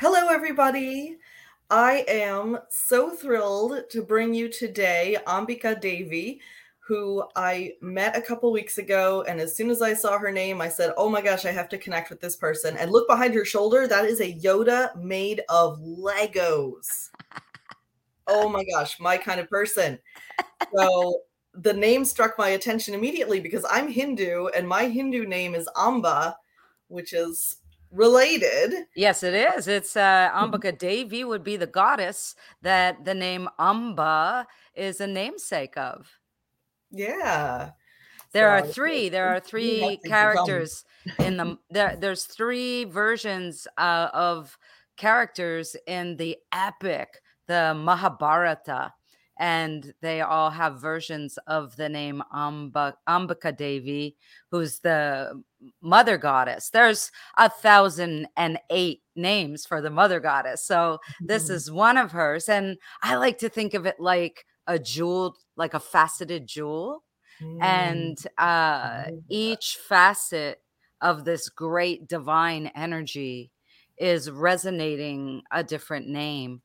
Hello, everybody. I am so thrilled to bring you today Ambika Devi, who I met a couple weeks ago. And as soon as I saw her name, I said, oh my gosh, I have to connect with this person. And look behind her shoulder. That is a Yoda made of Legos. Oh my gosh, my kind of person. So the name struck my attention immediately because I'm Hindu and my Hindu name is Amba, which is related. Yes, it is. It's Ambika Devi would be the goddess that the name Amba is a namesake of. Yeah. There are three characters in the there's three versions of characters in the epic, the Mahabharata, and they all have versions of the name Ambika Devi, who's the mother goddess. There's 1,008 names for the mother goddess. So this is one of hers. And I like to think of it like a jewel, like a faceted jewel. And each facet of this great divine energy is resonating a different name.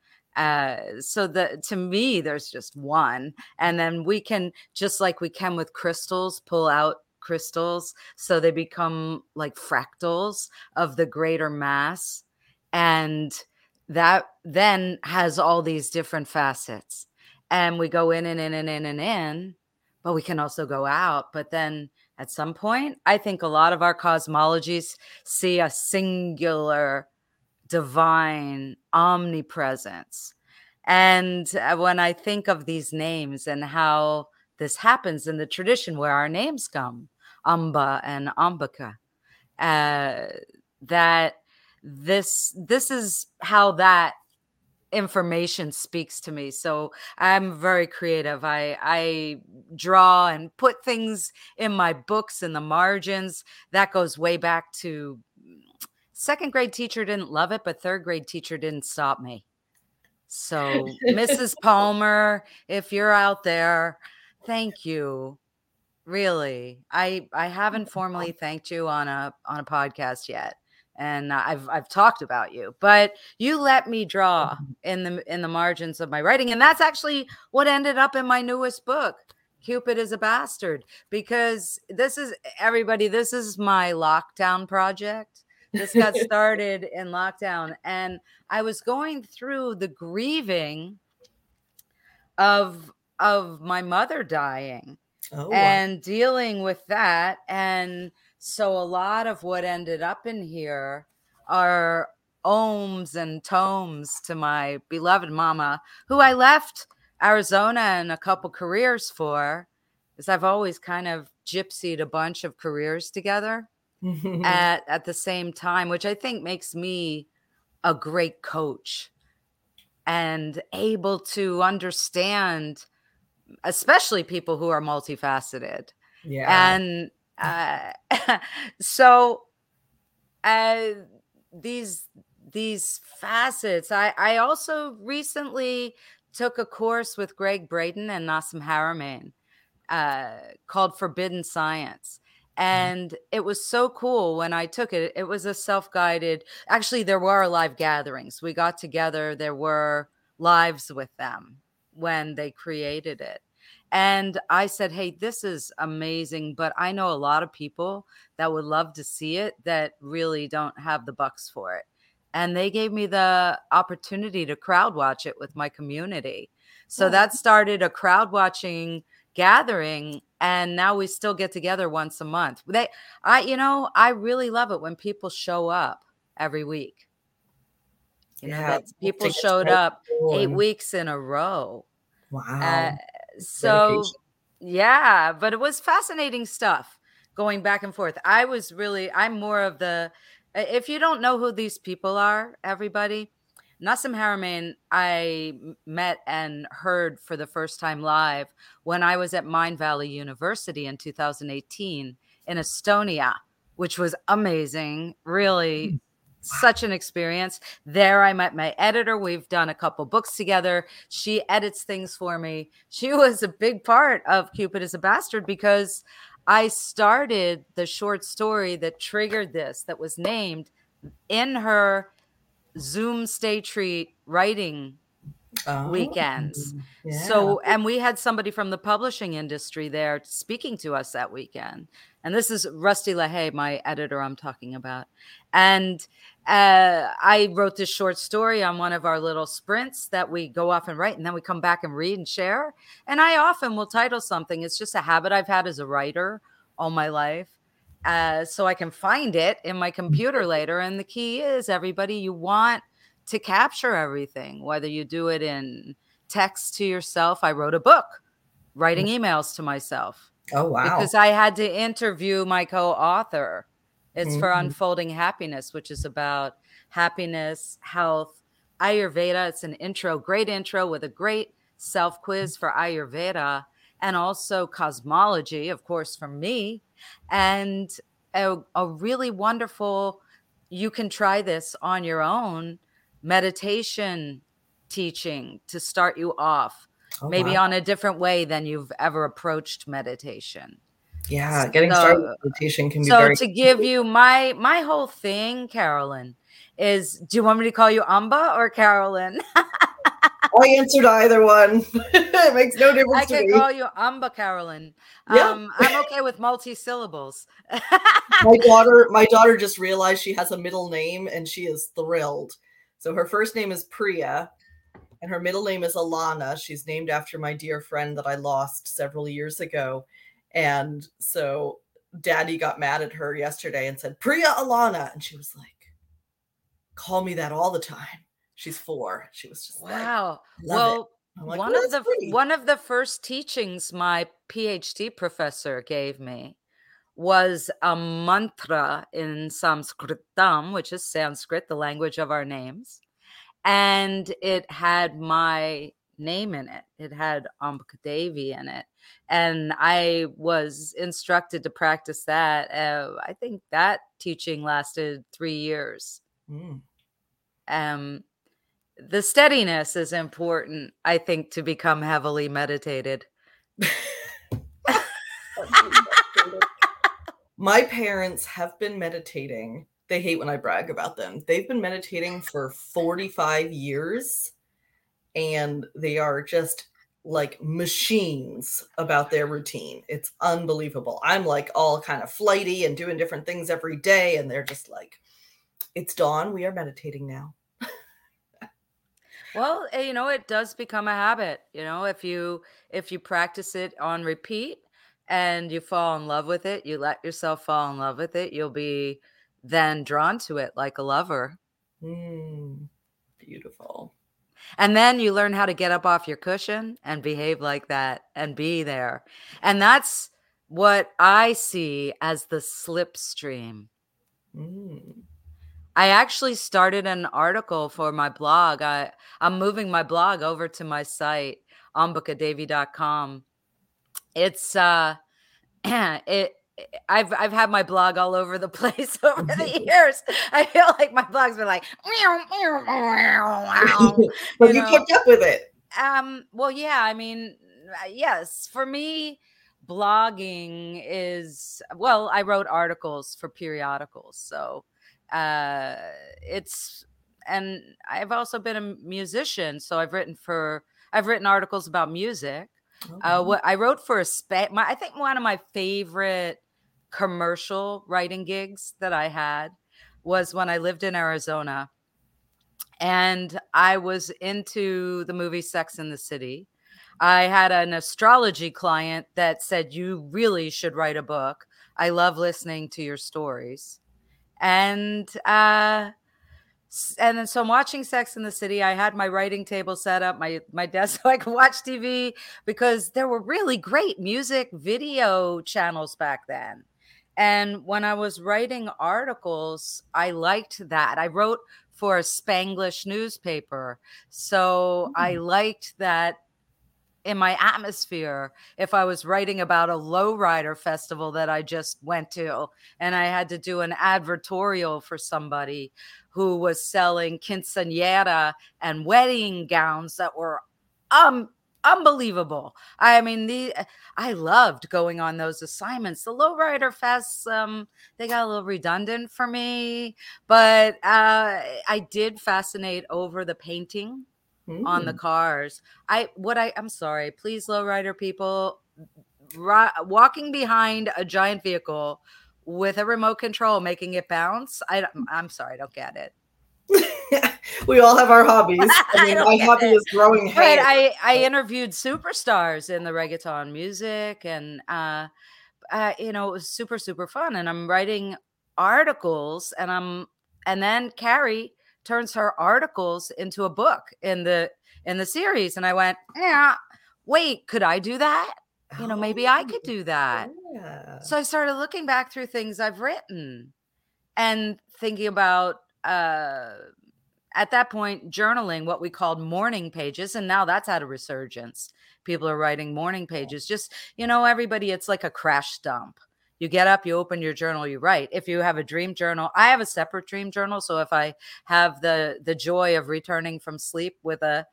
So to me, there's just one. And then we can, just like we can with crystals, pull out crystals so they become like fractals of the greater mass. And that then has all these different facets. And we go in and in and in and in, but we can also go out. But then at some point, I think a lot of our cosmologies see a singular divine omnipresence. And when I think of these names and how this happens in the tradition where our names come, Amba and Ambika, that this is how that information speaks to me. So I'm very creative. I draw and put things in my books in the margins. That goes way back to second grade teacher didn't love it, but third grade teacher didn't stop me. So Mrs. Palmer, if you're out there, thank you. Really. I haven't formally thanked you on a podcast yet. And I've talked about you, but you let me draw in the margins of my writing. And that's actually what ended up in my newest book, Cupid is a Bastard, because this is my lockdown project. This got started in lockdown, and I was going through the grieving of my mother dying and dealing with that. And so a lot of what ended up in here are ohms and tomes to my beloved mama, who I left Arizona and a couple careers for, because I've always kind of gypsied a bunch of careers together at the same time, which I think makes me a great coach and able to understand, especially people who are multifaceted. Yeah. And so these facets, I also recently took a course with Greg Braden and Nassim Haramein called Forbidden Science. And it was so cool when I took it. It was a self-guided. Actually, there were live gatherings. We got together. There were lives with them when they created it. And I said, hey, this is amazing, but I know a lot of people that would love to see it that really don't have the bucks for it. And they gave me the opportunity to crowd watch it with my community. So that started a crowd watching gathering. And now we still get together once a month. I really love it when people show up every week. People showed up 8 weeks in a row. Wow. But it was fascinating stuff going back and forth. I'm more of the, if you don't know who these people are, everybody, Nassim Haramein, I met and heard for the first time live when I was at Mindvalley University in 2018 in Estonia, which was amazing. Really, such an experience. There I met my editor. We've done a couple books together. She edits things for me. She was a big part of Cupid is a Bastard because I started the short story that triggered this, that was named in her Zoom stay treat writing weekends. Yeah. So, and we had somebody from the publishing industry there speaking to us that weekend. And this is Rusty LaHaye, my editor I'm talking about. And I wrote this short story on one of our little sprints that we go off and write, and then we come back and read and share. And I often will title something. It's just a habit I've had as a writer all my life. So I can find it in my computer later. And the key is, everybody, you want to capture everything, whether you do it in text to yourself. I wrote a book, writing emails to myself. Oh, wow. Because I had to interview my co-author. It's for Unfolding Happiness, which is about happiness, health, Ayurveda. It's an intro, great intro with a great self-quiz for Ayurveda, and also cosmology, of course, from me. And a really wonderful, you can try this on your own, meditation teaching to start you off, on a different way than you've ever approached meditation. Yeah, getting started with meditation can be very... So to give you my whole thing, Carolyn, is, do you want me to call you Amba or Carolyn? I answered either one. It makes no difference. I can call you Amba Carolyn. Yeah. I'm okay with multi-syllables. My daughter just realized she has a middle name, and she is thrilled. So her first name is Priya, and her middle name is Alana. She's named after my dear friend that I lost several years ago. And so Daddy got mad at her yesterday and said, Priya Alana. And she was like, call me that all the time. She's 4. She was just wow. Like, well, like, one of the first teachings my PhD professor gave me was a mantra in Sanskritam, which is Sanskrit, the language of our names. And it had my name in it. It had Ambika Devi in it. And I was instructed to practice that. I think that teaching lasted 3 years. Mm. The steadiness is important, I think, to become heavily meditated. My parents have been meditating. They hate when I brag about them. They've been meditating for 45 years, and they are just like machines about their routine. It's unbelievable. I'm like all kind of flighty and doing different things every day, and they're just like, it's dawn. We are meditating now. Well, you know, it does become a habit. You know, if you practice it on repeat and you fall in love with it, you let yourself fall in love with it, you'll be then drawn to it like a lover. Beautiful. And then you learn how to get up off your cushion and behave like that and be there. And that's what I see as the slipstream. I actually started an article for my blog. I'm moving my blog over to my site, ambikadevi.com. It's I've had my blog all over the place over the years. I feel like my blog's been like, but you kept up with it. Well, yeah. I mean, yes. For me, blogging is I wrote articles for periodicals, so. And I've also been a musician, so I've written articles about music. I wrote for I think one of my favorite commercial writing gigs that I had was when I lived in Arizona, and I was into the movie Sex and the City. I had an astrology client that said, you really should write a book. I love listening to your stories. And then so I'm watching Sex and the City. I had my writing table set up, my desk, so I could watch TV, because there were really great music video channels back then. And when I was writing articles, I liked that. I wrote for a Spanglish newspaper. So I liked that in my atmosphere, if I was writing about a lowrider festival that I just went to and I had to do an advertorial for somebody who was selling quinceañera and wedding gowns that were unbelievable. I mean, I loved going on those assignments. The Lowrider Fests, they got a little redundant for me, but I did fascinate over the painting on the cars. I'm sorry, please, lowrider people, walking behind a giant vehicle with a remote control making it bounce. I'm sorry, I don't get it. We all have our hobbies. I mean, my hobby is growing hair. I interviewed superstars in the reggaeton music, and it was super, super fun. And I'm writing articles, and then Carrie turns her articles into a book in the series, and I went, wait, could I do that? Maybe I could do that. Yeah. So I started looking back through things I've written and thinking about. At that point, journaling, what we called morning pages. And now that's had a resurgence. People are writing morning pages. Just, everybody, it's like a crash dump. You get up, you open your journal, you write. If you have a dream journal, I have a separate dream journal. So if I have the joy of returning from sleep with a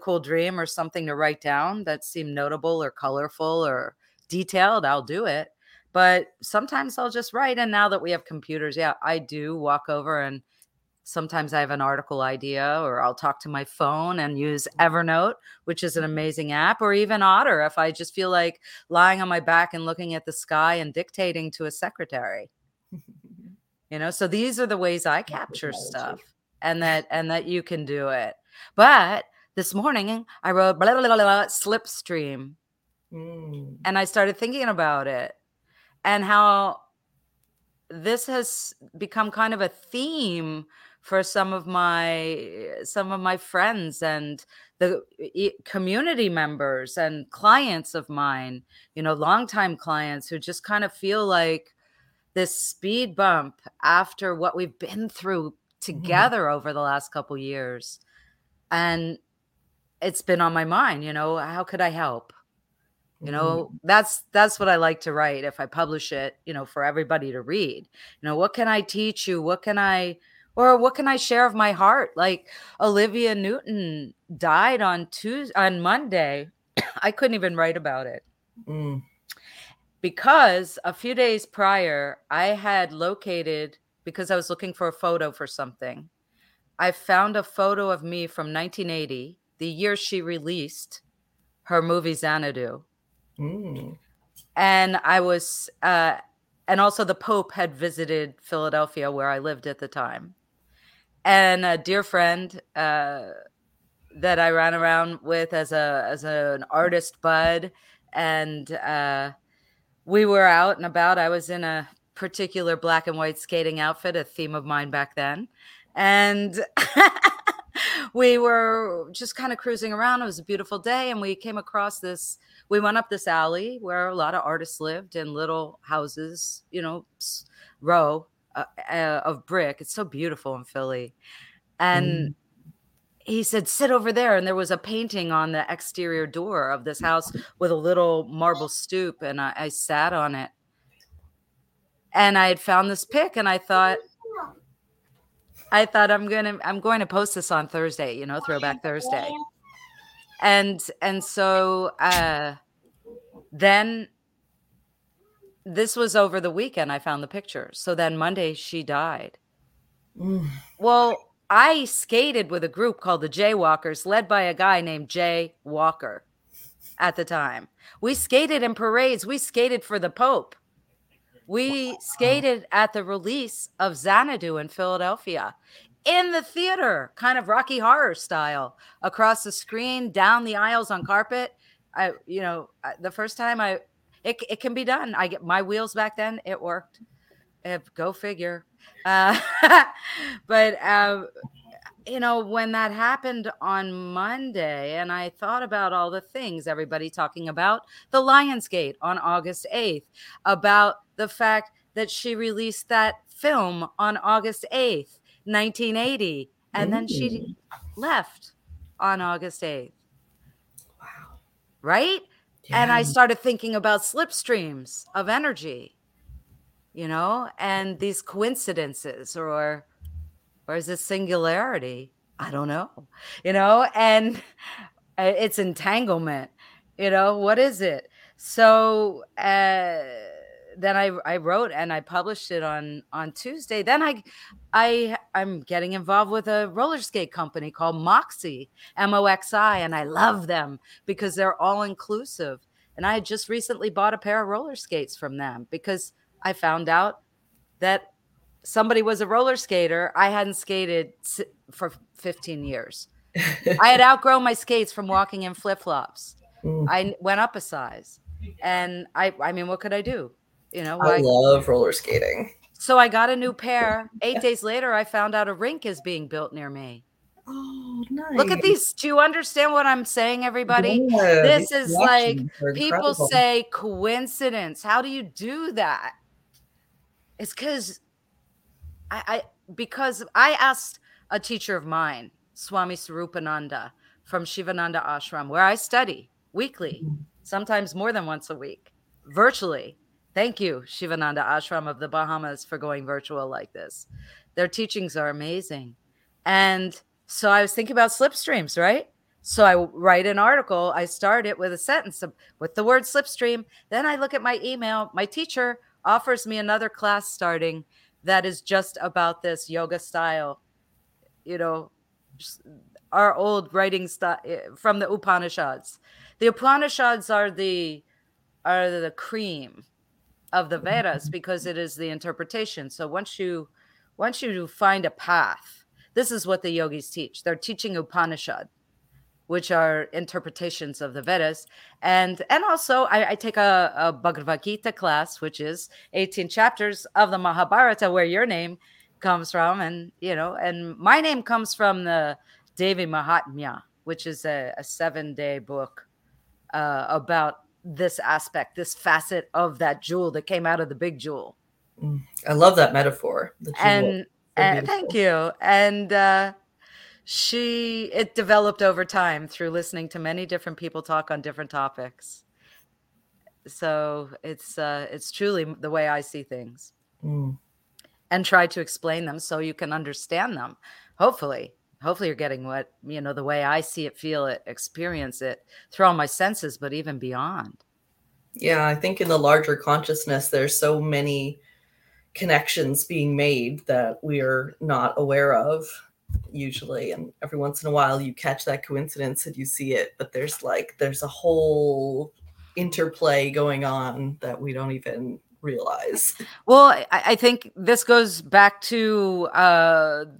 cool dream or something to write down that seemed notable or colorful or detailed, I'll do it. But sometimes I'll just write. And now that we have computers, I do walk over and sometimes I have an article idea, or I'll talk to my phone and use Evernote, which is an amazing app, or even Otter if I just feel like lying on my back and looking at the sky and dictating to a secretary. So these are the ways I capture stuff, and that you can do it. But this morning I wrote blah, blah, blah, blah, slipstream, and I started thinking about it and how this has become kind of a theme for some of my friends and the community members and clients of mine, longtime clients who just kind of feel like this speed bump after what we've been through together over the last couple of years. And it's been on my mind, how could I help? That's what I like to write if I publish it, for everybody to read. What can I teach you? What can I share of my heart? Like Olivia Newton died on Monday. I couldn't even write about it because a few days prior I had located, because I was looking for a photo for something, I found a photo of me from 1980, the year she released her movie Xanadu. And I was, and also the Pope had visited Philadelphia where I lived at the time. And a dear friend that I ran around with as an artist bud, and we were out and about. I was in a particular black and white skating outfit, a theme of mine back then. And we were just kind of cruising around. It was a beautiful day, and we came across this. We went up this alley where a lot of artists lived in little houses, row of brick. It's so beautiful in Philly. And he said, "Sit over there." And there was a painting on the exterior door of this house with a little marble stoop, and I sat on it. And I had found this pic, and I thought I'm going to post this on Thursday, Throwback Thursday. And so then this was over the weekend I found the picture. So then Monday she died. Well, I skated with a group called the Jay Walkers, led by a guy named Jay Walker at the time. We skated in parades. We skated for the Pope. We skated at the release of Xanadu in Philadelphia in the theater, kind of Rocky Horror style, across the screen, down the aisles on carpet. The first time it can be done. I get my wheels back then. It worked. Go figure. But, when that happened on Monday, and I thought about all the things everybody talking about, the Lionsgate on August 8th, about the fact that she released that film on August 8th, 1980, and then she left on August 8th. Wow. Right? Yeah. And I started thinking about slipstreams of energy, and these coincidences or is it singularity? I don't know, and It's entanglement. You know, what is it? So then I wrote and I published it on Tuesday. Then I'm getting involved with a roller skate company called Moxie, MOXI, and I love them because they're all inclusive. And I had just recently bought a pair of roller skates from them because I found out that somebody was a roller skater. I hadn't skated for 15 years. I had outgrown my skates from walking in flip-flops. Mm. I went up a size. And I mean, what could I do? You know, I love roller skating. So I got a new pair. 8 days later, I found out a rink is being built near me. Oh, nice. Look at these. Do you understand what I'm saying, everybody? Yeah, this is like, people say coincidence. How do you do that? It's because I asked a teacher of mine, Swami Sarupananda from Sivananda Ashram, where I study weekly, sometimes more than once a week, virtually. Thank you, Sivananda Ashram of the Bahamas, for going virtual like this. Their teachings are amazing. And so I was thinking about slipstreams, right? So I write an article. I start it with a sentence with the word slipstream. Then I look at my email. My teacher offers me another class starting that is just about this yoga style, you know, our old writing style from the Upanishads. The Upanishads are the cream of the Vedas because it is the interpretation. So once you find a path, this is what the yogis teach. They're teaching Upanishad, which are interpretations of the Vedas. And also I take a Bhagavad Gita class, which is 18 chapters of the Mahabharata, where your name comes from. And, you know, and my name comes from the Devi Mahatmya, which is a 7-day book about this aspect, this facet of that jewel that came out of the big jewel. I love that metaphor. And thank you. And it developed over time through listening to many different people talk on different topics. So it's truly the way I see things and try to explain them so you can understand them. Hopefully you're getting what, you know, the way I see it, feel it, experience it through all my senses, but even beyond. Yeah, I think in the larger consciousness, there's so many connections being made that we're not aware of usually. And every once in a while you catch that coincidence and you see it, but there's a whole interplay going on that we don't even realize. Well, I think this goes back to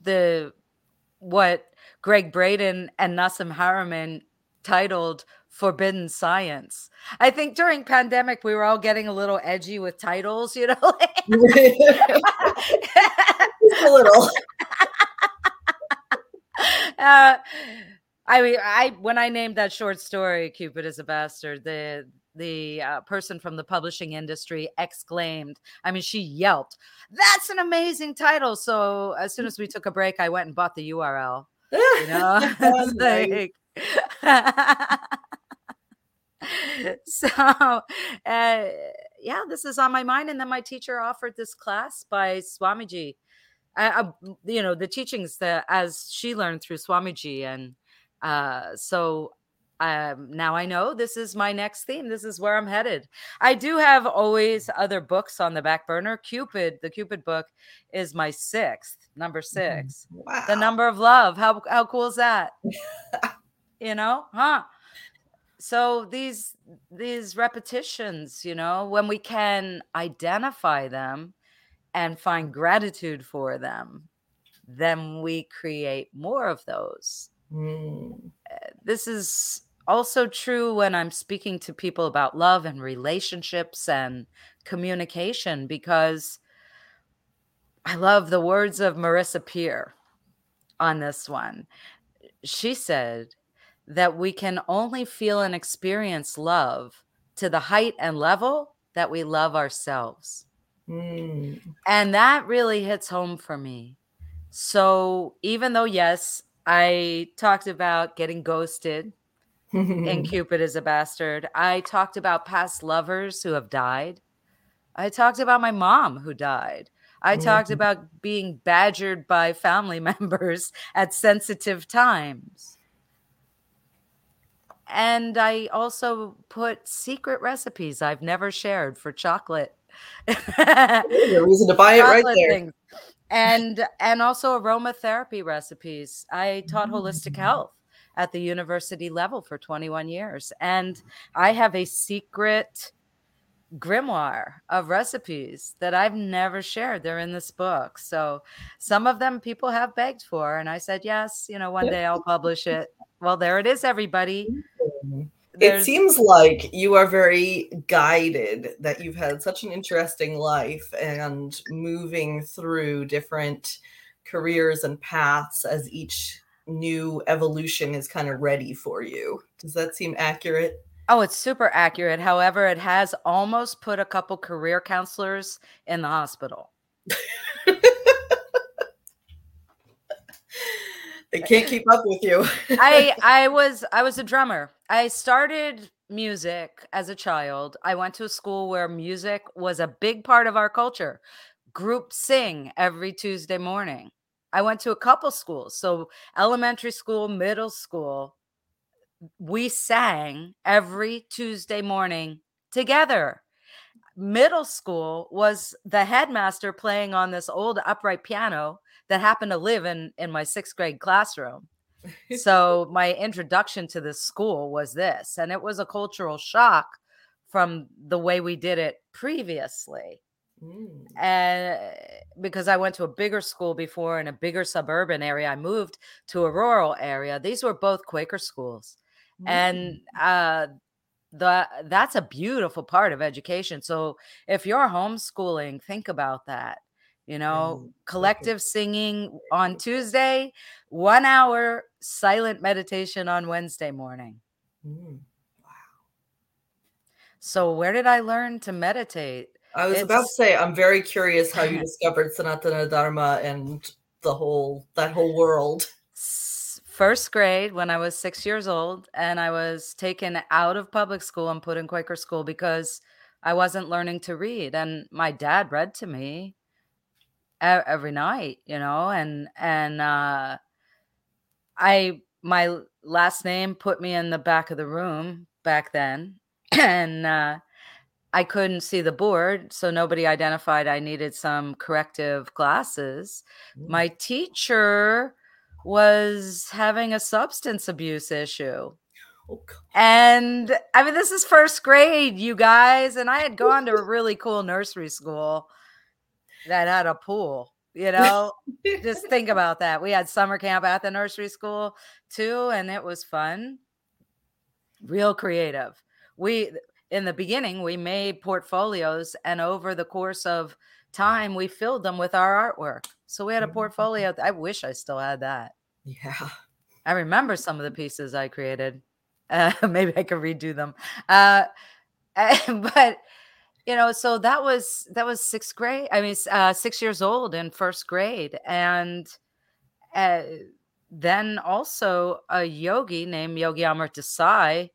what Greg Braden and Nassim Haramein titled Forbidden Science. I think during pandemic, we were all getting a little edgy with titles, you know? A little. I mean, when I named that short story, Cupid is a Bastard, the person from the publishing industry exclaimed, I mean, she yelped, "That's an amazing title." So as soon as we took a break, I went and bought the URL. You know? Yeah, this is on my mind. And then my teacher offered this class by Swamiji. You know, the teachings that as she learned through Swamiji. And so now I know this is my next theme. This is where I'm headed. I do have always other books on the back burner. Cupid, the Cupid book, is my number six. Wow. The number of love. How cool is that? You know, huh? So these repetitions, you know, when we can identify them and find gratitude for them, then we create more of those. Mm. This is also true when I'm speaking to people about love and relationships and communication, because I love the words of Marissa Peer on this one. She said that we can only feel and experience love to the height and level that we love ourselves. Mm. And that really hits home for me. So even though, yes, I talked about getting ghosted in Cupid is a Bastard. I talked about past lovers who have died. I talked about my mom who died. I talked about being badgered by family members at sensitive times. And I also put secret recipes I've never shared for chocolate. There's a reason to buy it right there. Things. And also aromatherapy recipes. I taught holistic health at the university level for 21 years. And I have a secret grimoire of recipes that I've never shared. They're in this book. So some of them people have begged for. And I said, yes, one day I'll publish it. Well, there it is, everybody. It seems like you are very guided, that you've had such an interesting life and moving through different careers and paths as each new evolution is kind of ready for you. Does that seem accurate? Oh, it's super accurate. However, it has almost put a couple career counselors in the hospital. They can't keep up with you. I was a drummer. I started music as a child. I went to a school where music was a big part of our culture. Group sing every Tuesday morning. I went to a couple schools. So elementary school, middle school, we sang every Tuesday morning together. Middle school was the headmaster playing on this old upright piano that happened to live in my sixth grade classroom. So my introduction to this school was this, and it was a cultural shock from the way we did it previously. And because I went to a bigger school before in a bigger suburban area, I moved to a rural area. These were both Quaker schools. And that's a beautiful part of education. So if you're homeschooling, think about that. Collective singing on Tuesday, 1 hour silent meditation on Wednesday morning. Wow. So where did I learn to meditate? I was about to say, I'm very curious how you discovered Sanatana Dharma and that whole world. First grade, when I was 6 years old, and I was taken out of public school and put in Quaker school because I wasn't learning to read. And my dad read to me every night, and my last name put me in the back of the room back then. And I couldn't see the board, so nobody identified I needed some corrective glasses. My teacher was having a substance abuse issue. Oh, and I mean, this is first grade, you guys. And I had gone to a really cool nursery school that had a pool, just think about that. We had summer camp at the nursery school too. And it was fun, real creative. In the beginning, we made portfolios, and over the course of time, we filled them with our artwork. So we had a portfolio. I wish I still had that. Yeah. I remember some of the pieces I created. Maybe I could redo them. So that was 6 years old in first grade. And then also a yogi named Yogi Amrit Desai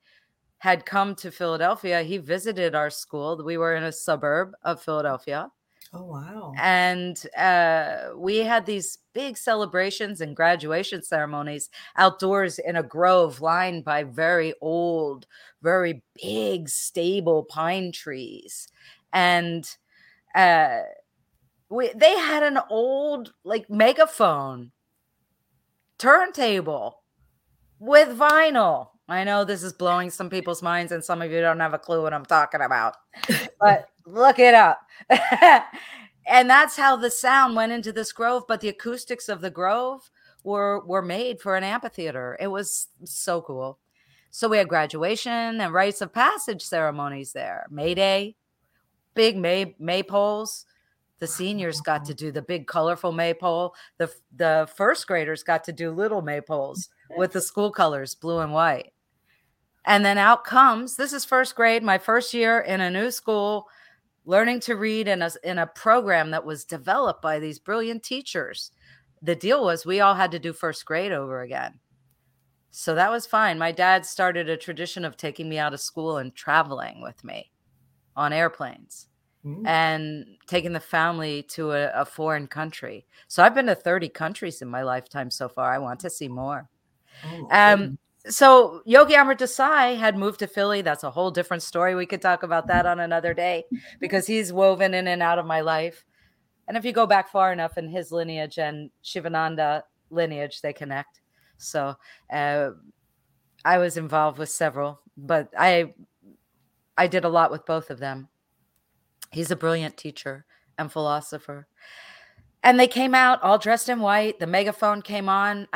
had come to Philadelphia. He visited our school. We were in a suburb of Philadelphia. Oh, wow. And we had these big celebrations and graduation ceremonies outdoors in a grove lined by very old, very big, stable pine trees. And they had an old, megaphone turntable with vinyl. I know this is blowing some people's minds, and some of you don't have a clue what I'm talking about, but look it up. And that's how the sound went into this grove. But the acoustics of the grove were made for an amphitheater. It was so cool. So we had graduation and rites of passage ceremonies there. May Day, big maypoles. The seniors got to do the big colorful maypole. The first graders got to do little maypoles with the school colors, blue and white. And then out comes, this is first grade, my first year in a new school, learning to read in a program that was developed by these brilliant teachers. The deal was we all had to do first grade over again. So that was fine. My dad started a tradition of taking me out of school and traveling with me on airplanes. And taking the family to a foreign country. So I've been to 30 countries in my lifetime so far. I want to see more. Oh, So Yogi Amrit Desai had moved to Philly. That's a whole different story. We could talk about that on another day because he's woven in and out of my life. And if you go back far enough in his lineage and Sivananda lineage, they connect. So I was involved with several, but I did a lot with both of them. He's a brilliant teacher and philosopher. And they came out all dressed in white. The megaphone came on.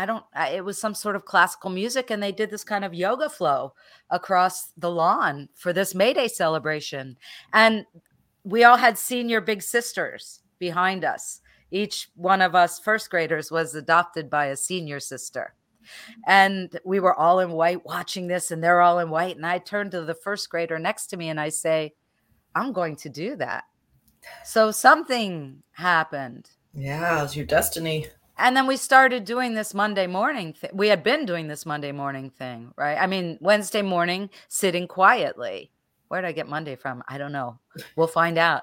It was some sort of classical music. And they did this kind of yoga flow across the lawn for this May Day celebration. And we all had senior big sisters behind us. Each one of us first graders was adopted by a senior sister. And we were all in white watching this, and they're all in white. And I turned to the first grader next to me and I say, I'm going to do that. So something happened. Yeah, it was your destiny. And then we started doing this Monday morning thing. We had been doing this Monday morning thing, right? I mean, Wednesday morning, sitting quietly. Where did I get Monday from? I don't know. We'll find out.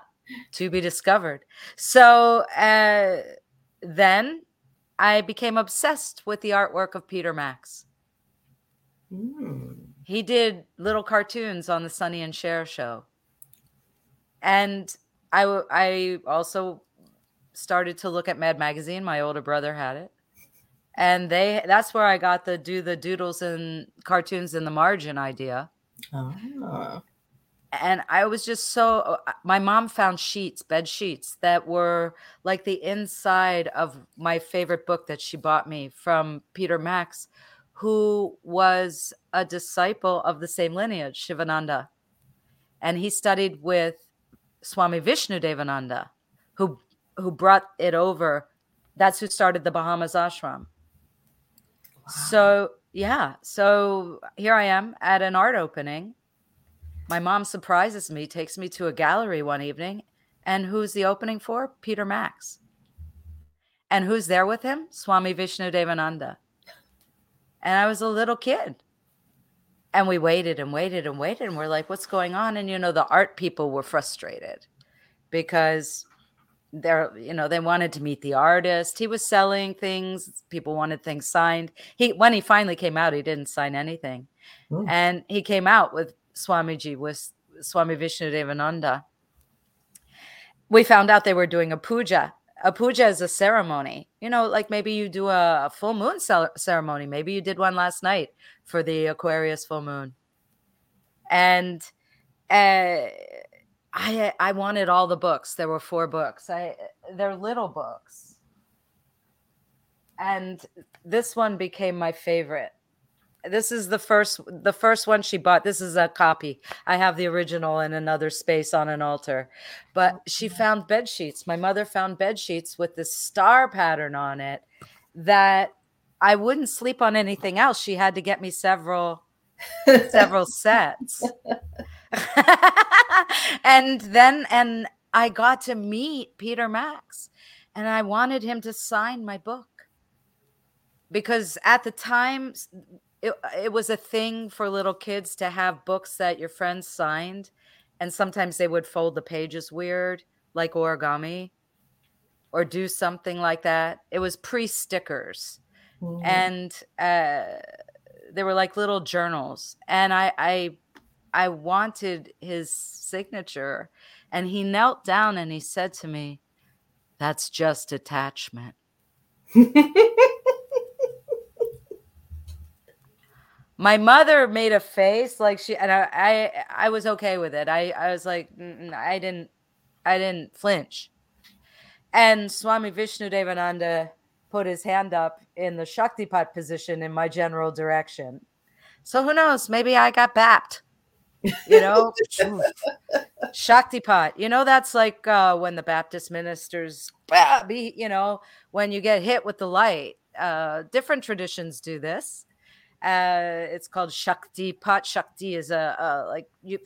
To be discovered. So then I became obsessed with the artwork of Peter Max. He did little cartoons on the Sonny and Cher show. And I also started to look at Mad Magazine. My older brother had it. And that's where I got the do the doodles and cartoons in the margin idea. Oh. And I was just my mom found bed sheets that were like the inside of my favorite book that she bought me from Peter Max, who was a disciple of the same lineage, Sivananda. And he studied with Swami Vishnudevananda, who brought it over. That's who started the Bahamas Ashram. Wow. So here I am at an art opening. My mom surprises me, takes me to a gallery one evening. And who's the opening for? Peter Max. And who's there with him? Swami Vishnudevananda. And I was a little kid. And we waited and waited and waited. And we're like, what's going on? And, the art people were frustrated because they wanted to meet the artist. He was selling things. People wanted things signed. When he finally came out, he didn't sign anything. Mm. And he came out with Swami Vishnudevananda. We found out they were doing a puja. A puja is a ceremony. Like maybe you do a full moon ceremony. Maybe you did one last night for the Aquarius full moon. And I wanted all the books. There were 4 books. They're little books. And this one became my favorite. This is the first one she bought. This is a copy. I have the original in another space on an altar. But she found bed sheets. My mother found bed sheets with this star pattern on it that I wouldn't sleep on anything else. She had to get me several sets. And I got to meet Peter Max, and I wanted him to sign my book. Because at the time, it was a thing for little kids to have books that your friends signed. And sometimes they would fold the pages weird, like origami, or do something like that. It was pre-stickers. Mm-hmm. And they were like little journals. And I wanted his signature. And he knelt down and he said to me, "That's just attachment." My mother made a face like I was okay with it. I was like, I didn't flinch. And Swami Vishnudevananda put his hand up in the Shaktipat position in my general direction. So who knows? Maybe I got bapped. Shaktipat. That's like when the Baptist ministers, when you get hit with the light. Different traditions do this. It's called Shaktipat. Shakti is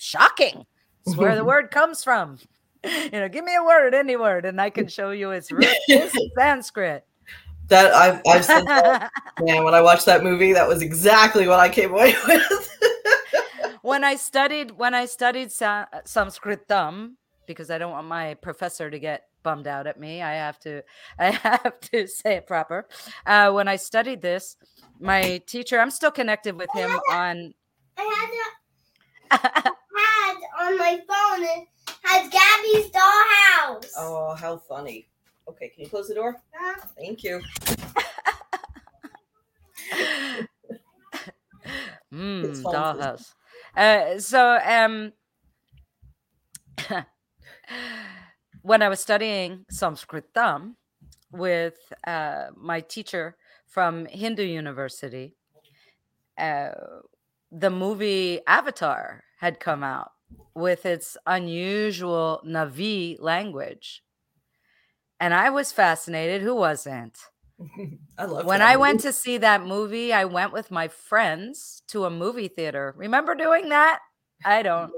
shocking. It's where the word comes from. Give me a word, any word, and I can show you its root is Sanskrit. That I've said that. Man, when I watched that movie, that was exactly what I came away with. When I studied Sanskritam, because I don't want my professor to get bummed out at me. I have to say it proper. When I studied this, my teacher, I'm still connected with him on. I had on my phone and had Gabby's dollhouse. Oh, how funny. Okay, can you close the door? Thank you. Dollhouse. When I was studying Sanskritam with my teacher from Hindu University, the movie Avatar had come out with its unusual Navi language. And I was fascinated. Who wasn't? I love when I went to see that movie, I went with my friends to a movie theater. Remember doing that? I don't.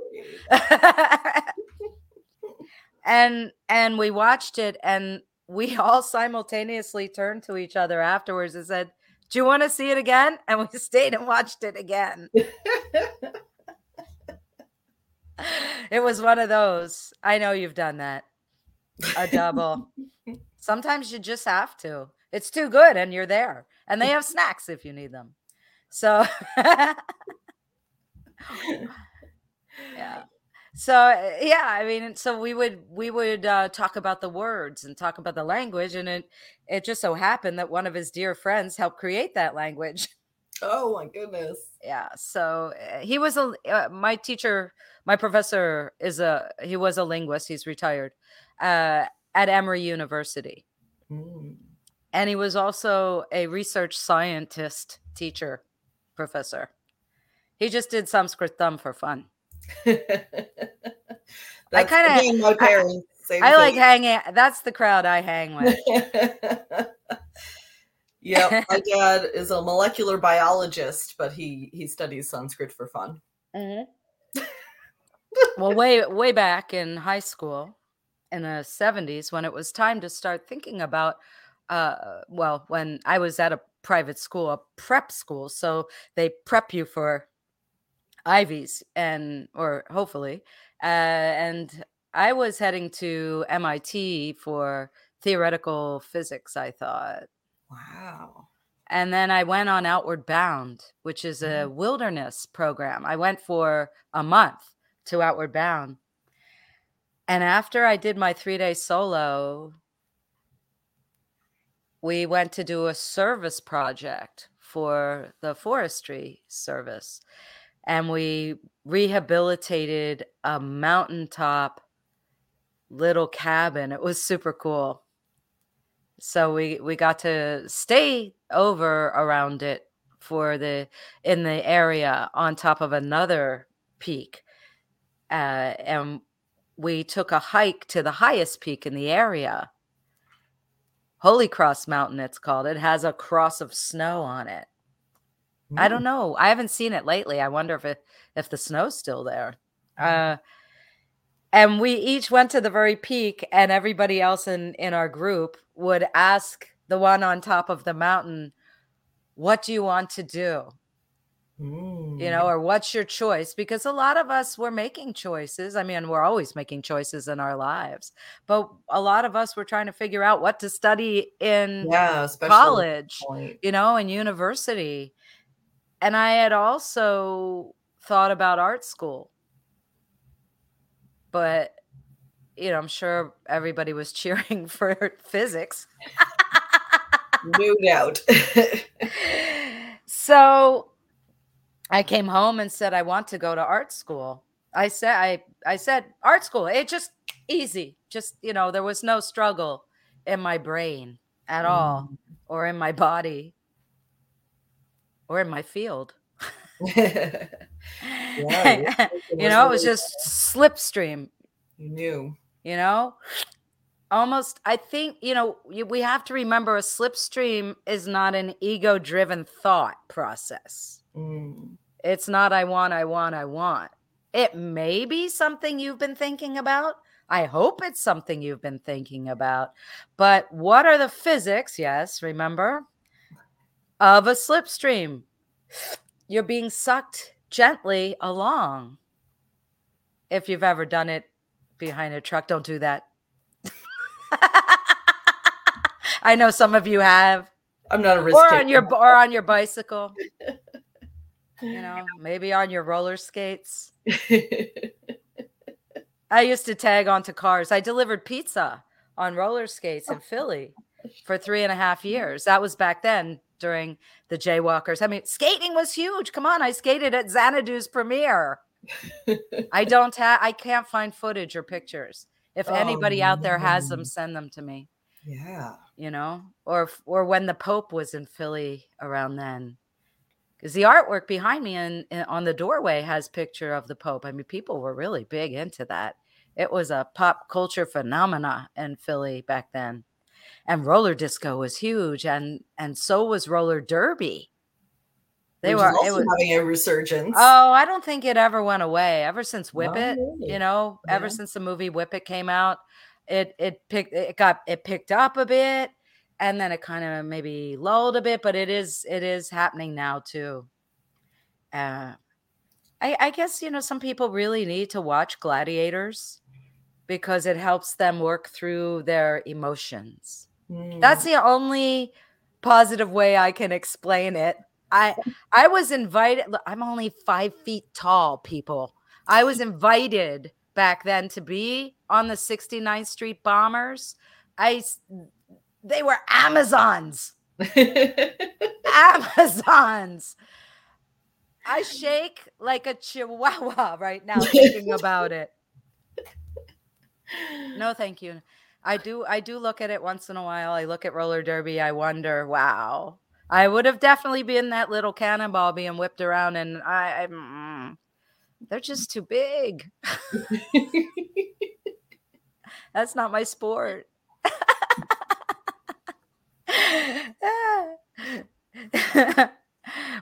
And we watched it, and we all simultaneously turned to each other afterwards and said, "Do you want to see it again?" And we stayed and watched it again. It was one of those. I know you've done that. A double. Sometimes you just have to. It's too good, and you're there. And they have snacks if you need them. So, yeah. So, yeah, I mean, so we would talk about the words and talk about the language, and it just so happened that one of his dear friends helped create that language. Oh, my goodness. Yeah, so he was my teacher, my professor he was a linguist. He's retired at Emory University. Mm. And he was also a research scientist, teacher, professor. He just did Sanskritam for fun. I kind of like hanging. That's the crowd I hang with. Yeah, my dad is a molecular biologist, but he studies Sanskrit for fun. Mm-hmm. Well, way back in high school, in the 70s, when it was time to start thinking about. When I was at a private school, a prep school, so they prep you for Ivies or hopefully. And I was heading to MIT for theoretical physics, I thought. Wow. And then I went on Outward Bound, which is a wilderness program. I went for a month to Outward Bound. And after I did my 3-day solo, we went to do a service project for the forestry service, and we rehabilitated a mountaintop little cabin. It was super cool. So we got to stay over around it in the area on top of another peak. And we took a hike to the highest peak in the area. Holy Cross Mountain, it's called. It has a cross of snow on it. Mm. I don't know. I haven't seen it lately. I wonder if the snow's still there. And we each went to the very peak, and everybody else in our group would ask the one on top of the mountain, "What do you want to do?" Mm. You know, or "What's your choice?" Because a lot of us were making choices. I mean, we're always making choices in our lives, but a lot of us were trying to figure out what to study in college, in university. And I had also thought about art school, but I'm sure everybody was cheering for physics. No doubt. So I came home and said, "I want to go to art school." I said art school. It's just easy. Just, there was no struggle in my brain at all, or in my body, or in my field. Yeah, it was just slipstream. You knew. Almost, I think, we have to remember a slipstream is not an ego-driven thought process. Mm. It's not I want. It may be something you've been thinking about. I hope it's something you've been thinking about. But what are the physics, yes, remember, of a slipstream? You're being sucked gently along. If you've ever done it behind a truck. Don't do that. I know some of you have. I'm not a risk taker. Or on your bicycle. You know, maybe on your roller skates. I used to tag onto cars. I delivered pizza on roller skates in Philly for 3.5 years. That was back then during the Jay Walkers. I mean, skating was huge. Come on, I skated at Xanadu's premiere. I can't find footage or pictures. If anybody out there has them, send them to me. Yeah. You know, or when the Pope was in Philly around then. Because the artwork behind me on the doorway has picture of the Pope. I mean, people were really big into that. It was a pop culture phenomena in Philly back then. And roller disco was huge. And so was roller derby. It was having a resurgence. Oh, I don't think it ever went away. Ever since Whip It, really. You know, ever since the movie Whip It came out, it picked up a bit, and then it kind of maybe lulled a bit. But it is happening now too. I guess, you know, some people really need to watch gladiators because it helps them work through their emotions. Mm. That's the only positive way I can explain it. I was invited. I'm only 5 feet tall, people. I was invited back then to be on the 69th Street Bombers. They were Amazons. Amazons. I shake like a chihuahua right now thinking about it. No, thank you. I do look at it once in a while. I look at roller derby. I wonder, wow. I would have definitely been that little cannonball being whipped around, and they're just too big. That's not my sport.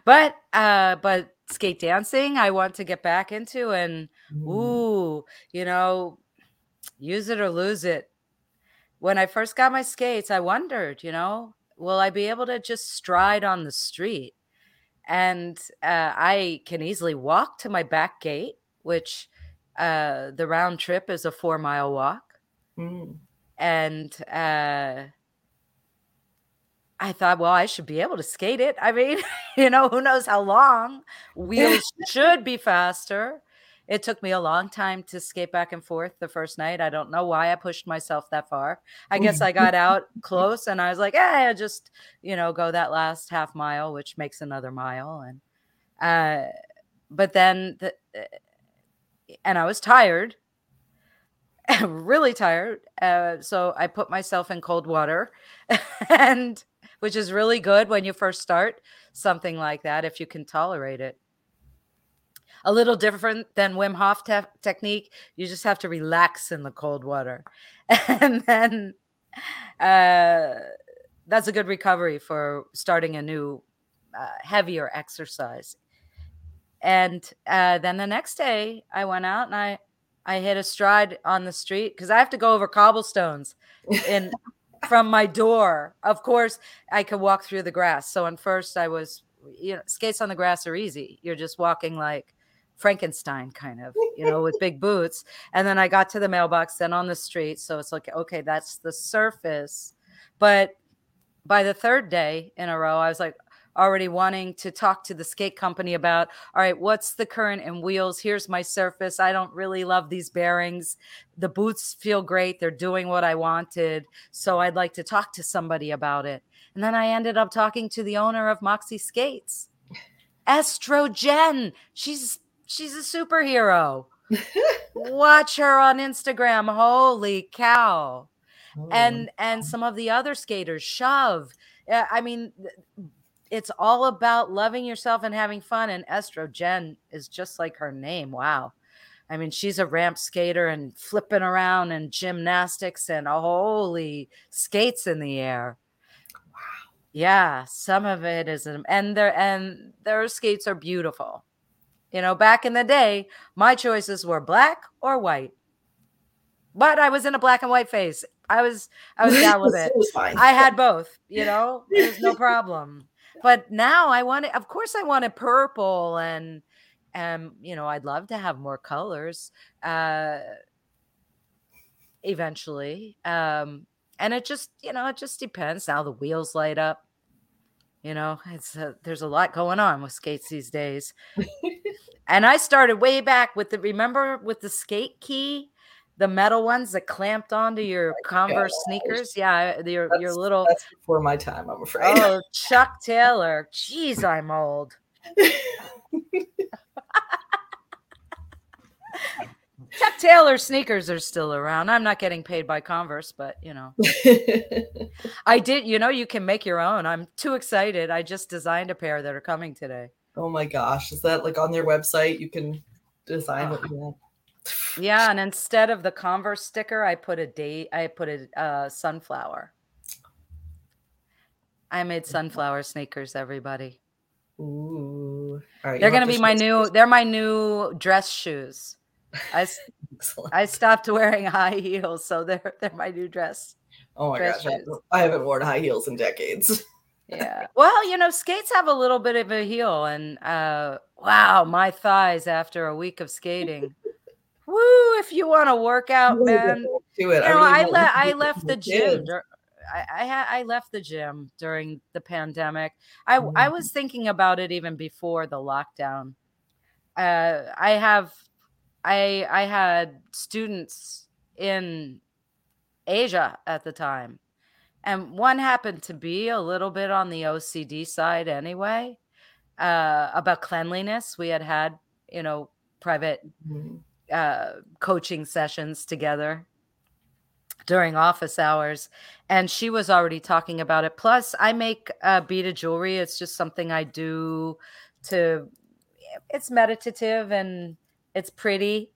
But skate dancing, I want to get back into, and you know, use it or lose it. When I first got my skates, I wondered, you know, will I be able to just stride on the street? And I can easily walk to my back gate, which the round trip is a 4-mile walk. Mm. And I thought, well, I should be able to skate it. I mean, you know, who knows how long? Wheels should be faster. It took me a long time to skate back and forth the first night. I don't know why I pushed myself that far. I guess I got out close and I was like, I just, you know, go that last half mile, which makes another mile. And, but then, and I was tired, really tired. So I put myself in cold water, and which is really good when you first start something like that, if you can tolerate it. A little different than Wim Hof technique. You just have to relax in the cold water. And then that's a good recovery for starting a new heavier exercise. And then the next day I went out and I hit a stride on the street because I have to go over cobblestones in from my door. Of course, I could walk through the grass. So at first I was, you know, skates on the grass are easy. You're just walking like Frankenstein kind of, you know, with big boots. And then I got to the mailbox, then on the street. So it's like, okay, that's the surface. But by the third day in a row, I was like already wanting to talk to the skate company about, all right, what's the current in wheels? Here's my surface. I don't really love these bearings. The boots feel great. They're doing what I wanted. So I'd like to talk to somebody about it. And then I ended up talking to the owner of Moxie Skates, Estro Jen. She's a superhero. Watch her on Instagram. Holy cow. Oh. And some of the other skaters, Shove. I mean, it's all about loving yourself and having fun. And Estro Jen is just like her name. Wow. I mean, she's a ramp skater and flipping around and gymnastics and holy skates in the air. Wow. Yeah, some of it is. And their skates are beautiful. You know, back in the day, my choices were black or white, but I was in a black and white phase. I was down with it. I had both, you know, there's no problem. But now I wanted purple and, you know, I'd love to have more colors. eventually. And it just, you know, it just depends. Now the wheels light up. You know, it's a, there's a lot going on with skates these days. And I started way back with the, remember with the skate key, the metal ones that clamped onto your Converse sneakers. Yeah, your little. That's before my time, I'm afraid. Oh, Chuck Taylor. Jeez, I'm old. Chuck Taylor sneakers are still around. I'm not getting paid by Converse, but, you know. I did, you know, you can make your own. I'm too excited. I just designed a pair that are coming today. Oh, my gosh. Is that like on their website? You can design what you want. Yeah, and instead of the Converse sticker, I put a date. I put a sunflower. I made sunflower sneakers, everybody. Ooh. All right, they're going to be my new, they're my new dress shoes. I stopped wearing high heels, so they're my new dress. Oh my gosh, I haven't worn high heels in decades. Yeah, well, you know, skates have a little bit of a heel, and wow, my thighs after a week of skating. Woo! If you want to work out, man, do it. You know, I left the gym. I left the gym during the pandemic. I was thinking about it even before the lockdown. I had students in Asia at the time, and one happened to be a little bit on the OCD side anyway, about cleanliness. We had, you know, private coaching sessions together during office hours, and she was already talking about it. Plus, I make beaded jewelry. It's just something I do to, it's meditative and it's pretty.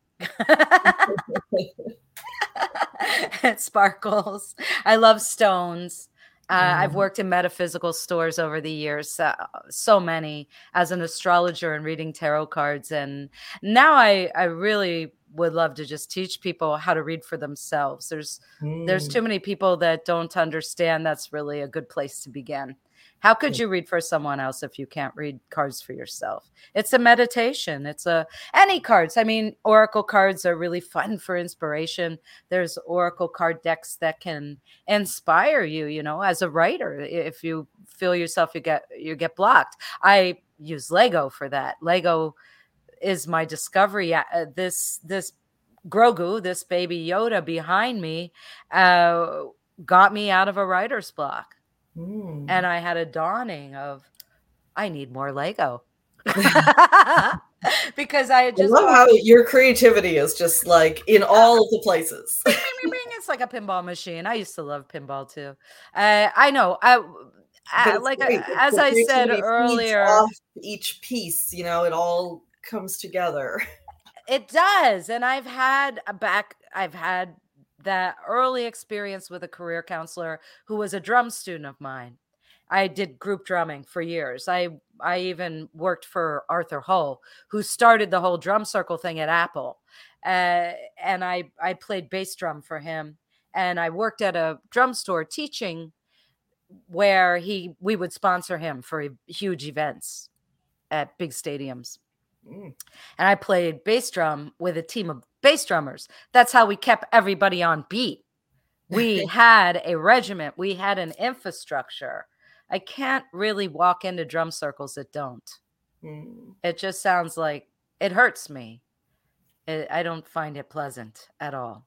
It sparkles. I love stones. I've worked in metaphysical stores over the years, so many, as an astrologer and reading tarot cards. And now I really would love to just teach people how to read for themselves. There's too many people that don't understand that's really a good place to begin. How could you read for someone else if you can't read cards for yourself? It's a meditation. It's any cards. I mean, oracle cards are really fun for inspiration. There's oracle card decks that can inspire you, you know, as a writer. If you feel yourself, you get blocked. I use Lego for that. Lego is my discovery. This Grogu, this baby Yoda behind me, got me out of a writer's block. And I had a dawning of, I need more Lego. Because I had just... I love how your creativity is just like in all of the places. It's like a pinball machine. I used to love pinball too. I know. As I said earlier... Each piece, you know, it all comes together. It does. And I've had that early experience with a career counselor who was a drum student of mine. I did group drumming for years. I even worked for Arthur Hull, who started the whole drum circle thing at Apple. And I played bass drum for him. And I worked at a drum store teaching where we would sponsor him for huge events at big stadiums. And I played bass drum with a team of bass drummers. That's how we kept everybody on beat. We had a regiment. We had an infrastructure. I can't really walk into drum circles that don't. It just sounds like it hurts me. I don't find it pleasant at all.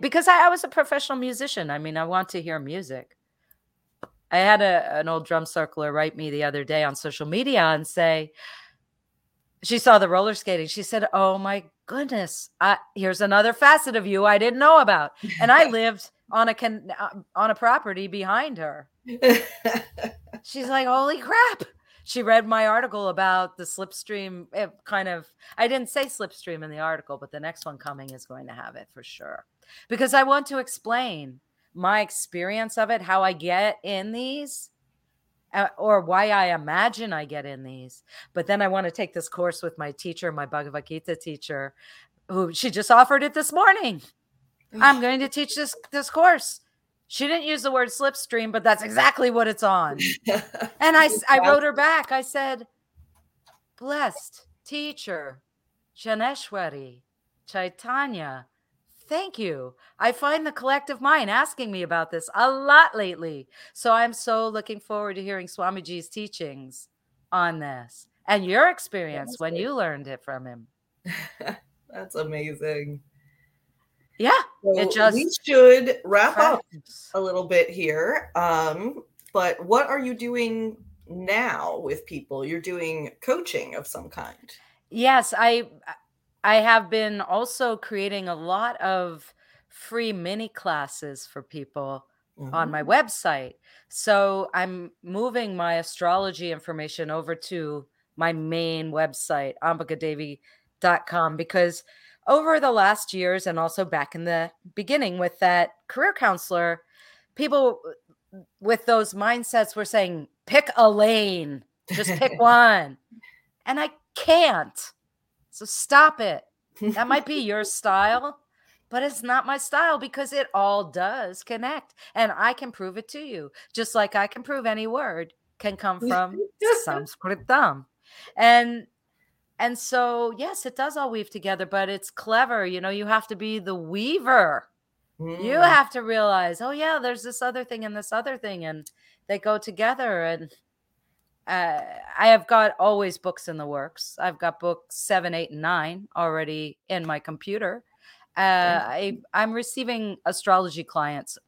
Because I was a professional musician. I mean, I want to hear music. I had an old drum circler write me the other day on social media and say, she saw the roller skating. She said, "Oh my goodness! Here's another facet of you I didn't know about." And I lived on a property behind her. She's like, "Holy crap!" She read my article about the slipstream. It kind of, I didn't say slipstream in the article, but the next one coming is going to have it for sure, because I want to explain my experience of it, how I get in these. Or why I imagine I get in these. But then I want to take this course with my teacher, my Bhagavad Gita teacher, who she just offered it this morning. I'm going to teach this course. She didn't use the word slipstream, but that's exactly what it's on. And I wrote her back. I said, "Blessed teacher, Janeshwari, Chaitanya, Thank you. I find the collective mind asking me about this a lot lately. So I'm so looking forward to hearing Swamiji's teachings on this and your experience when you learned it from him. That's amazing. Yeah. So it just we should wrap up a little bit here. But what are you doing now with people? You're doing coaching of some kind. Yes, I have been also creating a lot of free mini classes for people on my website. So I'm moving my astrology information over to my main website, ambikadevi.com, because over the last years and also back in the beginning with that career counselor, people with those mindsets were saying, pick a lane, just pick one. And I can't. So stop it. That might be your style, but it's not my style because it all does connect. And I can prove it to you. Just like I can prove any word can come from Sanskritam. And so, yes, it does all weave together, but it's clever. You know, you have to be the weaver. Mm. You have to realize, oh, yeah, there's this other thing and this other thing. And they go together. And I have got always books in the works. I've got books 7, 8, and 9 already in my computer. I'm receiving astrology clients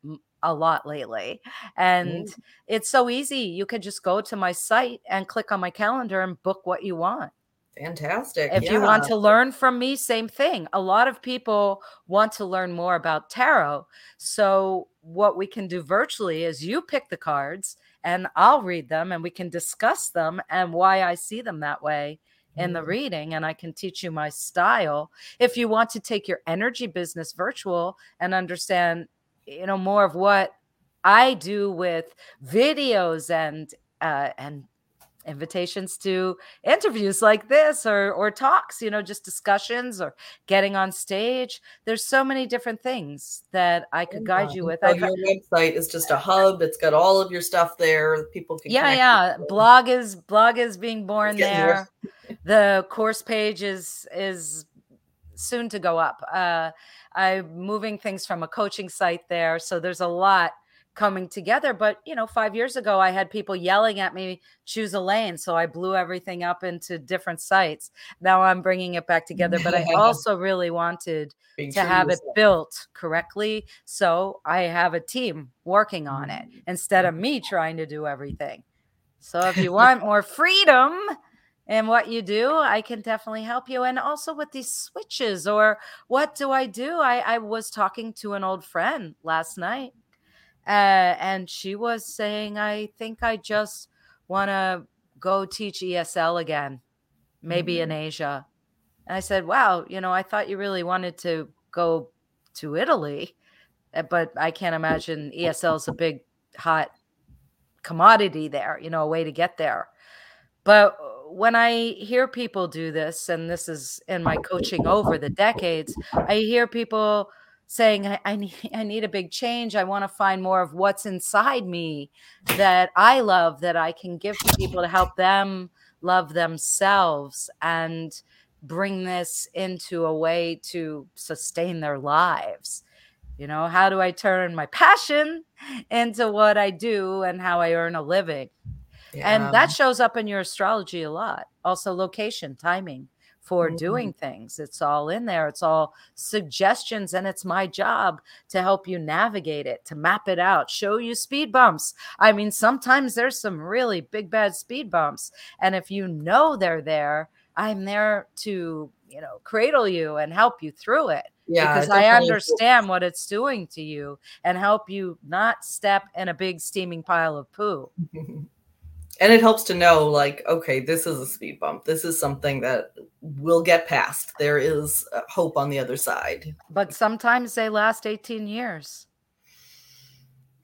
a lot lately. And it's so easy. You can just go to my site and click on my calendar and book what you want. Fantastic. If you want to learn from me, same thing. A lot of people want to learn more about tarot. So what we can do virtually is you pick the cards and I'll read them and we can discuss them and why I see them that way in the reading. And I can teach you my style. If you want to take your energy business virtual and understand, you know, more of what I do with videos and invitations to interviews like this or talks, you know, just discussions or getting on stage. There's so many different things that I could guide you with. So your website is just a hub. It's got all of your stuff there. People can connect. Blog is being born there. The course page is soon to go up. I'm moving things from a coaching site there. So there's a lot coming together. But, you know, 5 years ago, I had people yelling at me, choose a lane. So I blew everything up into different sites. Now I'm bringing it back together. But I also really wanted to have it built correctly. So I have a team working on it instead of me trying to do everything. So if you want more freedom in what you do, I can definitely help you. And also with these switches or what do I do? I was talking to an old friend last night. And she was saying, I think I just want to go teach ESL again, maybe in Asia. And I said, wow, you know, I thought you really wanted to go to Italy, but I can't imagine ESL is a big hot commodity there, you know, a way to get there. But when I hear people do this, and this is in my coaching over the decades, I hear people saying, I need a big change. I want to find more of what's inside me that I love, that I can give to people to help them love themselves and bring this into a way to sustain their lives. You know, how do I turn my passion into what I do and how I earn a living? Yeah. And that shows up in your astrology a lot. Also location, timing for doing things. It's all in there. It's all suggestions. And it's my job to help you navigate it, to map it out, show you speed bumps. I mean, sometimes there's some really big, bad speed bumps. And if you know they're there, I'm there to, you know, cradle you and help you through it. Yeah, because I understand what it's doing to you and help you not step in a big steaming pile of poo. And it helps to know, like, okay, this is a speed bump. This is something that will get past. There is hope on the other side. But sometimes they last 18 years.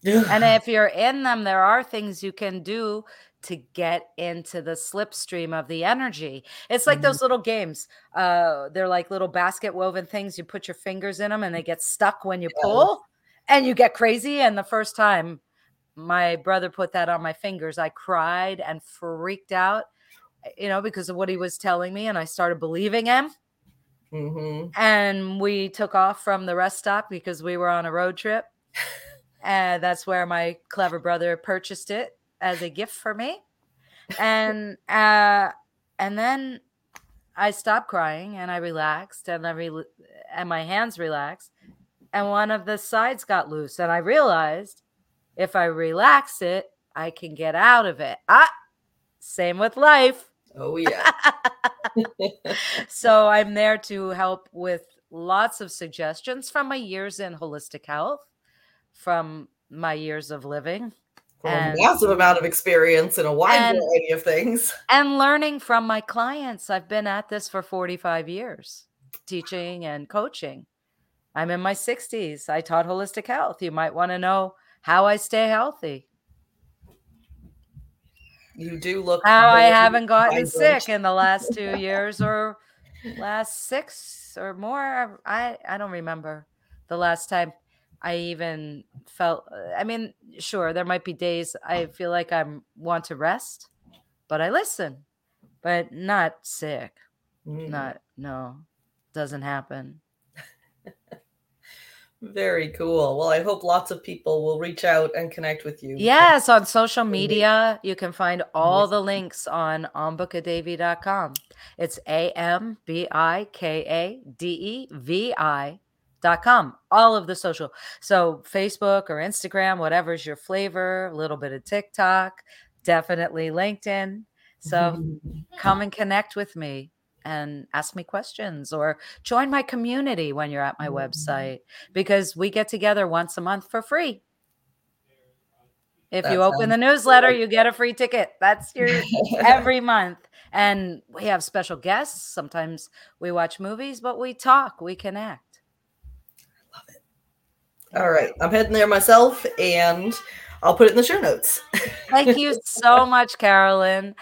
And if you're in them, there are things you can do to get into the slipstream of the energy. It's like those little games. They're like little basket woven things. You put your fingers in them and they get stuck when you pull and you get crazy. And the first time my brother put that on my fingers, I cried and freaked out, you know, because of what he was telling me. And I started believing him. Mm-hmm. And we took off from the rest stop because we were on a road trip. And that's where my clever brother purchased it as a gift for me. And then I stopped crying and I relaxed and my hands relaxed. And one of the sides got loose. And I realized if I relax it, I can get out of it. Same with life. Oh, yeah. So I'm there to help with lots of suggestions from my years in holistic health, from my years of living. Well, a massive amount of experience in a wide variety of things. And learning from my clients. I've been at this for 45 years, teaching and coaching. I'm in my 60s. I taught holistic health. You might want to know how I stay healthy. You do look how I haven't gotten sick in the last 2 years or last six or more. I don't remember the last time I even felt. I mean, sure, there might be days I feel like I want to rest, but I listen, but not sick. Mm. Doesn't happen. Very cool. Well, I hope lots of people will reach out and connect with you. Yes, on social media, you can find all the links on ambikadevi.com. It's ambikadevi.com. All of the social. So Facebook or Instagram, whatever's your flavor, a little bit of TikTok, definitely LinkedIn. So come and connect with me and ask me questions or join my community when you're at my website, because we get together once a month for free. If you open the newsletter, you get a free ticket. That's every month. And we have special guests. Sometimes we watch movies, but we talk, we connect. I love it. All right. I'm heading there myself and I'll put it in the show notes. Thank you so much, Carolyn.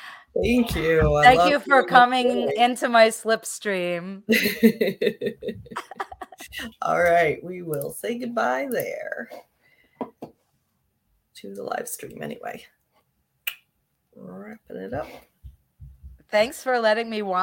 Thank you. Thank you for coming into my slipstream. All right. We will say goodbye there to the live stream anyway. Wrapping it up. Thanks for letting me watch.